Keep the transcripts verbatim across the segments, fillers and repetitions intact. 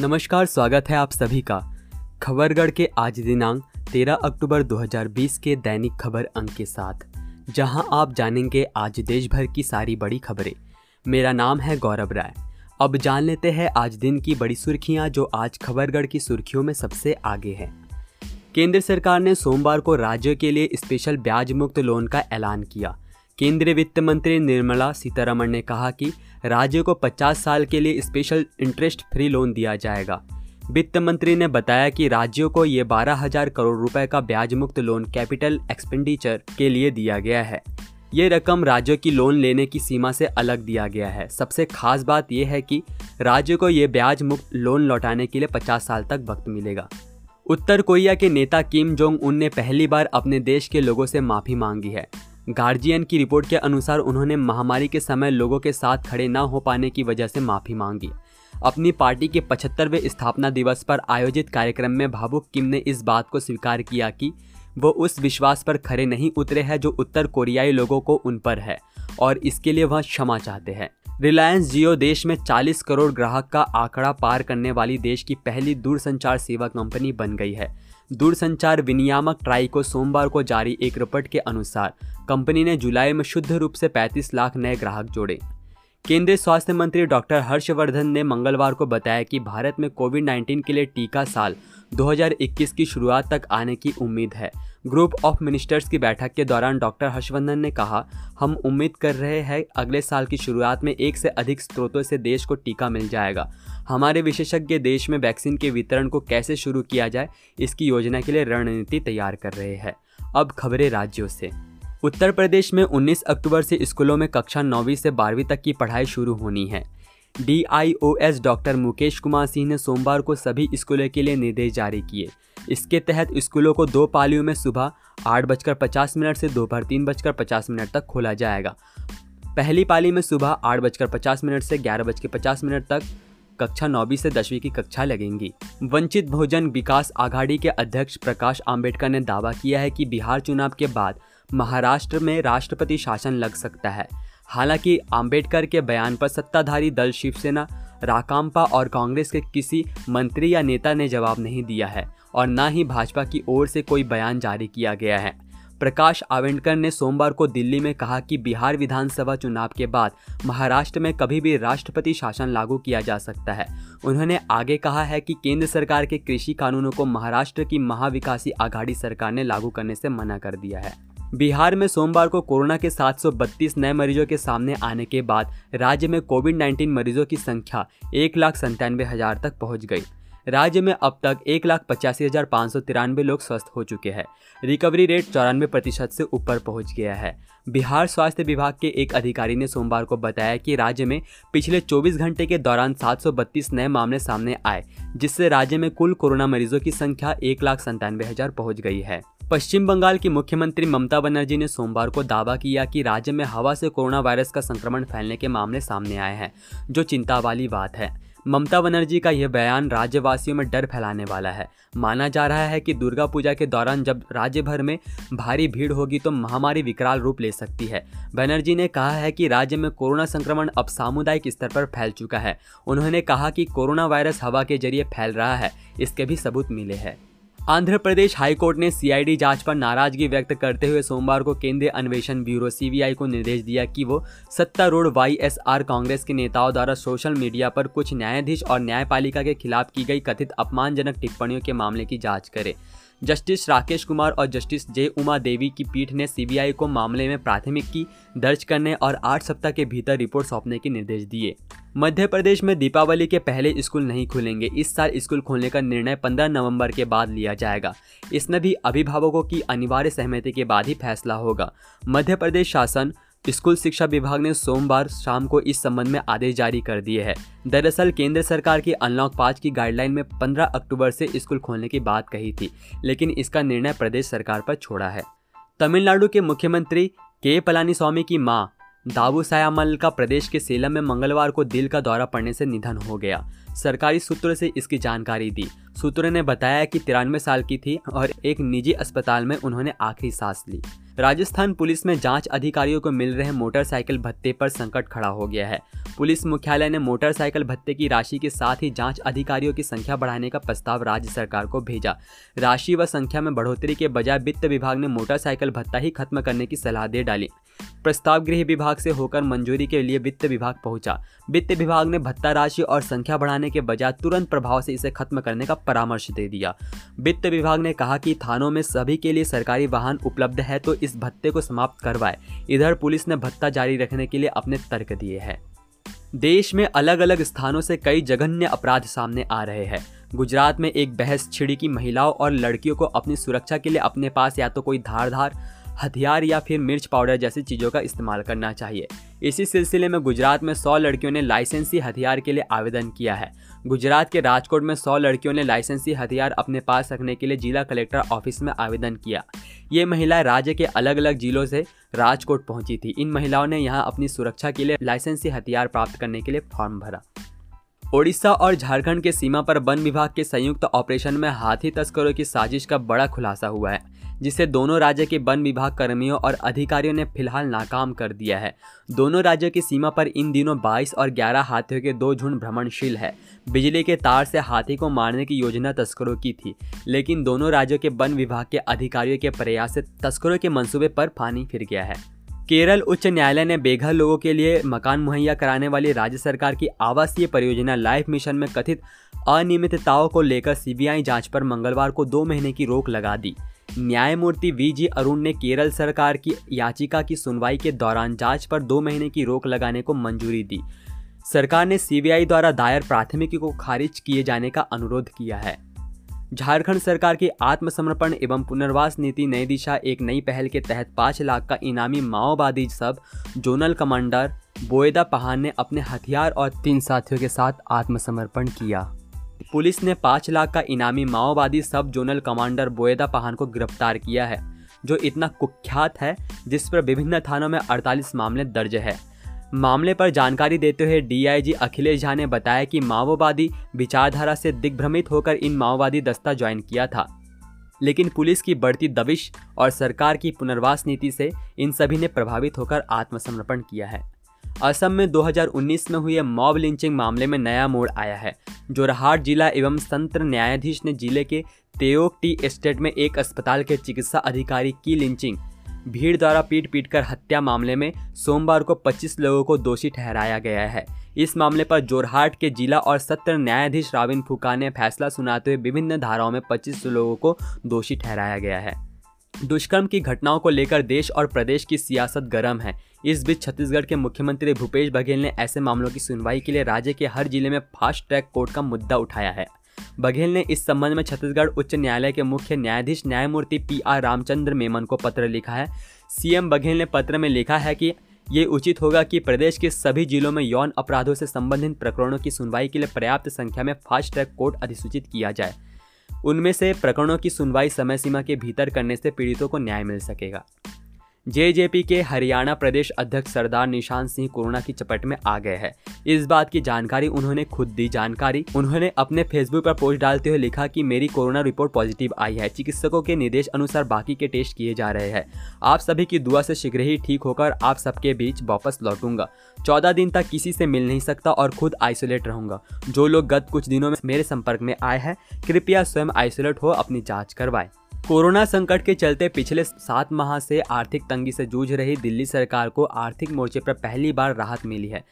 नमस्कार, स्वागत है आप सभी का खबरगढ़ के आज दिनांक तेरह अक्टूबर दो हज़ार बीस के दैनिक खबर अंक के साथ, जहां आप जानेंगे आज देश भर की सारी बड़ी खबरें। मेरा नाम है गौरव राय। अब जान लेते हैं आज दिन की बड़ी सुर्खियां, जो आज खबरगढ़ की सुर्खियों में सबसे आगे है। केंद्र सरकार ने सोमवार को राज्य के लिए स्पेशल ब्याज मुक्त लोन का ऐलान किया। केंद्रीय वित्त मंत्री निर्मला सीतारमण ने कहा कि राज्य को पचास साल के लिए स्पेशल इंटरेस्ट फ्री लोन दिया जाएगा। वित्त मंत्री ने बताया कि राज्यों को ये बारह हज़ार करोड़ रुपए का ब्याज मुक्त लोन कैपिटल एक्सपेंडिचर के लिए दिया गया है। ये रकम राज्यों की लोन लेने की सीमा से अलग दिया गया है। सबसे खास बात यह है कि राज्य को ये ब्याज मुक्त लोन लौटाने के लिए पचास साल तक वक्त मिलेगा। उत्तर कोरिया के नेता किम जोंग उन ने पहली बार अपने देश के लोगों से माफ़ी मांगी है। गार्जियन की रिपोर्ट के अनुसार उन्होंने महामारी के समय लोगों के साथ खड़े न हो पाने की वजह से माफ़ी मांगी। अपनी पार्टी के पचहत्तरवें स्थापना दिवस पर आयोजित कार्यक्रम में भावुक किम ने इस बात को स्वीकार किया कि वो उस विश्वास पर खरे नहीं उतरे हैं जो उत्तर कोरियाई लोगों को उन पर है, और इसके लिए वह क्षमा चाहते हैं। रिलायंस जियो देश में चालीस करोड़ ग्राहक का आंकड़ा पार करने वाली देश की पहली दूरसंचार सेवा कंपनी बन गई है। दूरसंचार विनियामक ट्राई को सोमवार को जारी एक रिपोर्ट के अनुसार कंपनी ने जुलाई में शुद्ध रूप से पैंतीस लाख नए ग्राहक जोड़े। केंद्रीय स्वास्थ्य मंत्री डॉक्टर हर्षवर्धन ने मंगलवार को बताया कि भारत में कोविड उन्नीस के लिए टीका साल दो हज़ार इक्कीस की शुरुआत तक आने की उम्मीद है। ग्रुप ऑफ मिनिस्टर्स की बैठक के दौरान डॉक्टर हर्षवर्धन ने कहा, हम उम्मीद कर रहे हैं अगले साल की शुरुआत में एक से अधिक स्रोतों से देश को टीका मिल जाएगा। हमारे विशेषज्ञ देश में वैक्सीन के वितरण को कैसे शुरू किया जाए, इसकी योजना के लिए रणनीति तैयार कर रहे हैं। अब खबरें राज्यों से। उत्तर प्रदेश में उन्नीस अक्टूबर से स्कूलों में कक्षा नौवीं से बारहवीं तक की पढ़ाई शुरू होनी है। D I O S doctor Mukesh Kumar Singh ने सोमवार को सभी स्कूलों के लिए निर्देश जारी किए। इसके तहत स्कूलों को दो पालियों में सुबह आठ बजकर पचास मिनट से दोपहर तीन बजकर पचास मिनट तक खोला जाएगा। पहली पाली में सुबह आठ बजकर पचास मिनट से ग्यारह बजकर पचास मिनट तक कक्षा नौवीं से दसवीं की कक्षा लगेंगी। वंचित बहुजन विकास अघाड़ी के अध्यक्ष प्रकाश आंबेडकर ने दावा किया है कि बिहार चुनाव के बाद महाराष्ट्र में राष्ट्रपति शासन लग सकता है। हालांकि आंबेडकर के बयान पर सत्ताधारी दल शिवसेना, राकांपा और कांग्रेस के किसी मंत्री या नेता ने जवाब नहीं दिया है और न ही भाजपा की ओर से कोई बयान जारी किया गया है। प्रकाश आंबेडकर ने सोमवार को दिल्ली में कहा कि बिहार विधानसभा चुनाव के बाद महाराष्ट्र में कभी भी राष्ट्रपति शासन लागू किया जा सकता है। उन्होंने आगे कहा है कि केंद्र सरकार के कृषि कानूनों को महाराष्ट्र की महाविकास अघाड़ी सरकार ने लागू करने से मना कर दिया है। बिहार में सोमवार को कोरोना के सात सौ बत्तीस नए मरीजों के सामने आने के बाद राज्य में कोविड उन्नीस मरीजों की संख्या एक लाख संतानवे हजार तक पहुंच गई। राज्य में अब तक एक लाख पचासी हजार पाँच सौ तिरानवे लोग स्वस्थ हो चुके हैं। रिकवरी रेट चौरानवे प्रतिशत से ऊपर पहुंच गया है। बिहार स्वास्थ्य विभाग के एक अधिकारी ने सोमवार को बताया कि राज्य में पिछले चौबीस घंटे के दौरान सात सौ बत्तीस नए मामले सामने आए, जिससे राज्य में कुल कोरोना मरीजों की संख्या एक लाख संतानवे हजार पहुँच गई है। पश्चिम बंगाल की मुख्यमंत्री ममता बनर्जी ने सोमवार को दावा किया कि राज्य में हवा से कोरोना वायरस का संक्रमण फैलने के मामले सामने आए हैं, जो चिंता वाली बात है। ममता बनर्जी का यह बयान राज्यवासियों में डर फैलाने वाला है। माना जा रहा है कि दुर्गा पूजा के दौरान जब राज्य भर में भारी भीड़ होगी तो महामारी विकराल रूप ले सकती है। बनर्जी ने कहा है कि राज्य में कोरोना संक्रमण अब सामुदायिक स्तर पर फैल चुका है। उन्होंने कहा कि कोरोना वायरस हवा के जरिए फैल रहा है, इसके भी सबूत मिले हैं। आंध्र प्रदेश हाईकोर्ट ने सी आई डी जांच पर नाराजगी व्यक्त करते हुए सोमवार को केंद्रीय अन्वेषण ब्यूरो सी बी आई को निर्देश दिया कि वो सत्तारूढ़ वाई एस आर कांग्रेस के नेताओं द्वारा सोशल मीडिया पर कुछ न्यायाधीश और न्यायपालिका के खिलाफ की गई कथित अपमानजनक टिप्पणियों के मामले की जांच करे। जस्टिस राकेश कुमार और जस्टिस जय उमा देवी की पीठ ने सी बी आई को मामले में प्राथमिकी दर्ज करने और आठ सप्ताह के भीतर रिपोर्ट सौंपने के निर्देश दिए। मध्य प्रदेश में दीपावली के पहले स्कूल नहीं खुलेंगे। इस साल स्कूल खोलने का निर्णय पंद्रह नवंबर के बाद लिया जाएगा। इसमें भी अभिभावकों की अनिवार्य सहमति के बाद ही फैसला होगा। मध्य प्रदेश शासन स्कूल शिक्षा विभाग ने सोमवार शाम को इस संबंध में आदेश जारी कर दिए हैं। दरअसल केंद्र सरकार की अनलॉक पाँच की गाइडलाइन में पंद्रह अक्टूबर से स्कूल खोलने की बात कही थी, लेकिन इसका निर्णय प्रदेश सरकार पर छोड़ा है। तमिलनाडु के मुख्यमंत्री के पलानी स्वामी की मां दाबू सायामल का प्रदेश के सेलम में मंगलवार को दिल का दौरा पड़ने से निधन हो गया। सरकारी सूत्रों से इसकी जानकारी दी। सूत्रों ने बताया कि तिरानवे साल की थी और एक निजी अस्पताल में उन्होंने आखिरी सांस ली। राजस्थान पुलिस में जांच अधिकारियों को मिल रहे मोटरसाइकिल भत्ते पर संकट खड़ा हो गया है। पुलिस मुख्यालय ने मोटरसाइकिल भत्ते की राशि के साथ ही जांच अधिकारियों की संख्या बढ़ाने का प्रस्ताव राज्य सरकार को भेजा। राशि व संख्या में बढ़ोतरी के बजाय वित्त विभाग ने मोटरसाइकिल भत्ता ही खत्म करने की सलाह दे डाली। प्रस्ताव गृह विभाग से होकर मंजूरी के लिए वित्त विभाग पहुंचा। वित्त विभाग ने भत्ता राशि और संख्या बढ़ाने के बजाय तुरंत प्रभाव से इसे खत्म करने का परामर्श दे दिया। वित्त विभाग ने कहा कि थानों में सभी के लिए सरकारी वाहन उपलब्ध है तो इस भत्ते को समाप्त करवाए। इधर पुलिस ने भत्ता जारी रखने के लिए अपने तर्क दिए हैं। देश में अलग अलग स्थानों से कई जघन्य अपराध सामने आ रहे हैं। गुजरात में एक बहस छिड़ी कि महिलाओं और लड़कियों को अपनी सुरक्षा के लिए अपने पास या तो कोई धारदार हथियार या फिर मिर्च पाउडर जैसी चीज़ों का इस्तेमाल करना चाहिए। इसी सिलसिले में गुजरात में सौ लड़कियों ने लाइसेंसी हथियार के लिए आवेदन किया है। गुजरात के राजकोट में सौ लड़कियों ने लाइसेंसी हथियार अपने पास रखने के लिए जिला कलेक्टर ऑफिस में आवेदन किया। ये महिलाएं राज्य के अलग अलग जिलों से राजकोट पहुंची थी। इन महिलाओं ने यहाँ अपनी सुरक्षा के लिए लाइसेंसी हथियार प्राप्त करने के लिए फॉर्म भरा। ओडिशा और झारखंड के सीमा पर वन विभाग के संयुक्त ऑपरेशन में हाथी तस्करों की साजिश का बड़ा खुलासा हुआ है, जिसे दोनों राज्य के वन विभाग कर्मियों और अधिकारियों ने फिलहाल नाकाम कर दिया है। दोनों राज्यों की सीमा पर इन दिनों बाईस और ग्यारह हाथियों के दो झुंड भ्रमणशील है। बिजली के तार से हाथी को मारने की योजना तस्करों की थी, लेकिन दोनों राज्यों के वन विभाग के अधिकारियों के प्रयास से तस्करों के मंसूबे पर पानी फिर गया है। केरल उच्च न्यायालय ने बेघर लोगों के लिए मकान मुहैया कराने वाली राज्य सरकार की आवासीय परियोजना लाइफ मिशन में कथित अनियमितताओं को लेकर सीबीआई जांच पर मंगलवार को दो महीने की रोक लगा दी। न्यायमूर्ति वीजी अरुण ने केरल सरकार की याचिका की सुनवाई के दौरान जांच पर दो महीने की रोक लगाने को मंजूरी दी। सरकार ने सीबीआई द्वारा दायर प्राथमिकी को खारिज किए जाने का अनुरोध किया है। झारखंड सरकार की आत्मसमर्पण एवं पुनर्वास नीति नई दिशा एक नई पहल के तहत पाँच लाख का इनामी माओवादी सब जोनल कमांडर बोएदा पहान ने अपने हथियार और तीन साथियों के साथ आत्मसमर्पण किया। पुलिस ने पाँच लाख का इनामी माओवादी सब जोनल कमांडर बोएदा पहान को गिरफ्तार किया है, जो इतना कुख्यात है जिस पर विभिन्न थानों में अड़तालीस मामले दर्ज है। मामले पर जानकारी देते हुए डीआईजी अखिलेश झा ने बताया कि माओवादी विचारधारा से दिग्भ्रमित होकर इन माओवादी दस्ता ज्वाइन किया था, लेकिन पुलिस की बढ़ती दबिश और सरकार की पुनर्वास नीति से इन सभी ने प्रभावित होकर आत्मसमर्पण किया है। असम में दो हज़ार उन्नीस में हुए मॉब लिंचिंग मामले में नया मोड़ आया है। जोरहाट जिला एवं सत्र न्यायाधीश ने जिले के तेओक टी एस्टेट में एक अस्पताल के चिकित्सा अधिकारी की लिंचिंग भीड़ द्वारा पीट पीट कर हत्या मामले में सोमवार को पच्चीस लोगों को दोषी ठहराया गया है। इस मामले पर जोरहाट के जिला और सत्र न्यायाधीश रविंद्र फुका ने फैसला सुनाते हुए विभिन्न धाराओं में पच्चीस लोगों को दोषी ठहराया गया है। दुष्कर्म की घटनाओं को लेकर देश और प्रदेश की सियासत गर्म है। इस बीच छत्तीसगढ़ के मुख्यमंत्री भूपेश बघेल ने ऐसे मामलों की सुनवाई के लिए राज्य के हर जिले में फास्ट ट्रैक कोर्ट का मुद्दा उठाया है। बघेल ने इस संबंध में छत्तीसगढ़ उच्च न्यायालय के मुख्य न्यायाधीश न्यायमूर्ति पी आर रामचंद्र मेमन को पत्र लिखा है। सीएम बघेल ने पत्र में लिखा है कि ये उचित होगा कि प्रदेश के सभी जिलों में यौन अपराधों से संबंधित प्रकरणों की सुनवाई के लिए पर्याप्त संख्या में फास्ट ट्रैक कोर्ट अधिसूचित किया जाए। उनमें से प्रकरणों की सुनवाई समय सीमा के भीतर करने से पीड़ितों को न्याय मिल सकेगा। जेजेपी के हरियाणा प्रदेश अध्यक्ष सरदार निशांत सिंह कोरोना की चपेट में आ गए हैं। इस बात की जानकारी उन्होंने खुद दी। जानकारी उन्होंने अपने फेसबुक पर पोस्ट डालते हुए लिखा कि मेरी कोरोना रिपोर्ट पॉजिटिव आई है। चिकित्सकों के निर्देश अनुसार बाकी के टेस्ट किए जा रहे हैं। आप सभी की दुआ से शीघ्र ही ठीक होकर आप सबके बीच वापस लौटूंगा। चौदह दिन तक किसी से मिल नहीं सकता और खुद आइसोलेट रहूंगा। जो लोग गत कुछ दिनों में मेरे संपर्क में आए हैं कृपया स्वयं आइसोलेट हो अपनी जाँच करवाएं। कोरोना संकट के चलते पिछले सात माह से आर्थिक तंगी से जूझ रही दिल्ली सरकार को आर्थिक मोर्चे पर पहली बार राहत मिली है।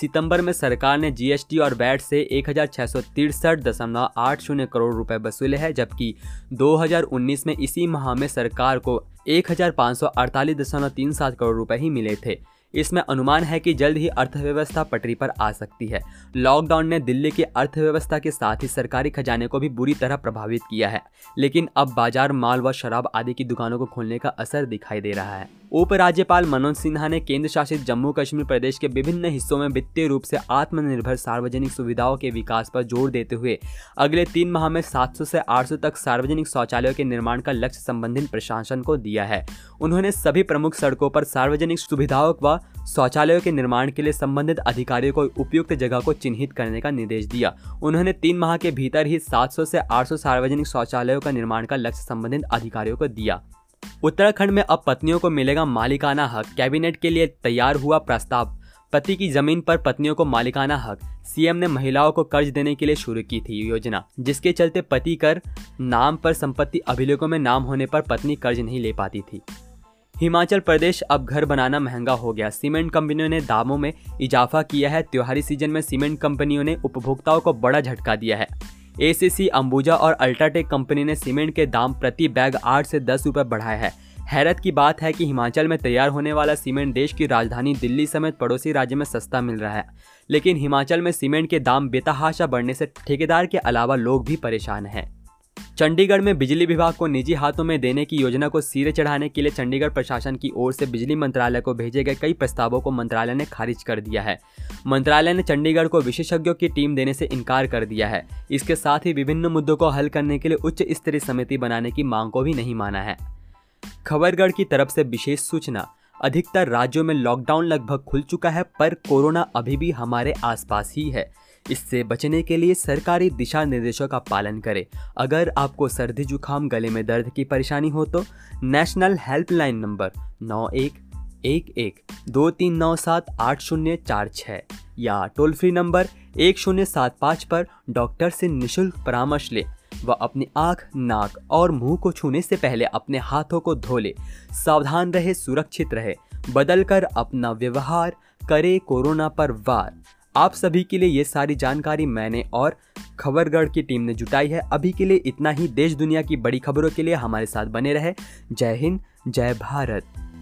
सितंबर में सरकार ने जीएसटी और वैट से एक हजार छः सौ तिरसठ दशमलव आठ शून्य करोड़ रुपए वसूले हैं, जबकि दो हज़ार उन्नीस में इसी माह में सरकार को एक हजार पाँच सौ अड़तालीस दशमलव तीन सात करोड़ रुपए ही मिले थे। इसमें अनुमान है कि जल्द ही अर्थव्यवस्था पटरी पर आ सकती है। लॉकडाउन ने दिल्ली की अर्थव्यवस्था के साथ ही सरकारी खजाने को भी बुरी तरह प्रभावित किया है, लेकिन अब बाजार माल व शराब आदि की दुकानों को खोलने का असर दिखाई दे रहा है। उपराज्यपाल मनोहन सिन्हा ने केंद्र शासित जम्मू कश्मीर प्रदेश के विभिन्न हिस्सों में वित्तीय रूप से आत्मनिर्भर सार्वजनिक सुविधाओं के विकास पर जोर देते हुए अगले तीन माह में सात सौ से आठ सौ तक सार्वजनिक शौचालयों के निर्माण का लक्ष्य संबंधित प्रशासन को दिया है। उन्होंने सभी प्रमुख सड़कों पर सार्वजनिक सुविधाओं व शौचालयों के निर्माण के लिए संबंधित अधिकारियों को उपयुक्त जगह को चिन्हित करने का निर्देश दिया। उन्होंने तीन माह के भीतर ही सात सौ से आठ सौ सार्वजनिक शौचालयों का निर्माण का लक्ष्य संबंधित अधिकारियों को दिया। उत्तराखंड में अब पत्नियों को मिलेगा मालिकाना हक, कैबिनेट के लिए तैयार हुआ प्रस्ताव। पति की जमीन पर पत्नियों को मालिकाना हक, सीएम ने महिलाओं को कर्ज देने के लिए शुरू की थी योजना, जिसके चलते पति कर नाम पर संपत्ति अभिलेखों में नाम होने पर पत्नी कर्ज नहीं ले पाती थी। हिमाचल प्रदेश, अब घर बनाना महंगा हो गया, सीमेंट कंपनियों ने दामों में इजाफा किया है। त्योहारी सीजन में सीमेंट कंपनियों ने उपभोक्ताओं को बड़ा झटका दिया है। एसीसी, अंबुजा और अल्ट्राटेक कंपनी ने सीमेंट के दाम प्रति बैग आठ से दस रुपये बढ़ाए हैं। हैरत की बात है कि हिमाचल में तैयार होने वाला सीमेंट देश की राजधानी दिल्ली समेत पड़ोसी राज्य में सस्ता मिल रहा है, लेकिन हिमाचल में सीमेंट के दाम बेतहाशा बढ़ने से ठेकेदार के अलावा लोग भी परेशान हैं। चंडीगढ़ में बिजली विभाग को निजी हाथों में देने की योजना को सिरे चढ़ाने के लिए चंडीगढ़ प्रशासन की ओर से बिजली मंत्रालय को भेजे गए कई प्रस्तावों को मंत्रालय ने खारिज कर दिया है। मंत्रालय ने चंडीगढ़ को विशेषज्ञों की टीम देने से इनकार कर दिया है। इसके साथ ही विभिन्न मुद्दों को हल करने के लिए उच्च स्तरीय समिति बनाने की मांग को भी नहीं माना है। खबरगढ़ की तरफ से विशेष सूचना, अधिकतर राज्यों में लॉकडाउन लगभग खुल चुका है, पर कोरोना अभी भी हमारे आसपास ही है। इससे बचने के लिए सरकारी दिशा निर्देशों का पालन करें। अगर आपको सर्दी जुकाम, गले में दर्द की परेशानी हो तो नेशनल हेल्पलाइन नंबर नौ एक एक एक दो तीन नौ सात आठ शून्य चार छः या टोल फ्री नंबर एक शून्य सात पाँच पर डॉक्टर से निःशुल्क परामर्श लें व अपनी आँख, नाक और मुंह को छूने से पहले अपने हाथों को धो ले। सावधान रहे, सुरक्षित रहे, बदल कर अपना व्यवहार, करे कोरोना पर वार। आप सभी के लिए ये सारी जानकारी मैंने और खबरगढ़ की टीम ने जुटाई है। अभी के लिए इतना ही। देश दुनिया की बड़ी खबरों के लिए हमारे साथ बने रहे। जय हिंद, जय भारत।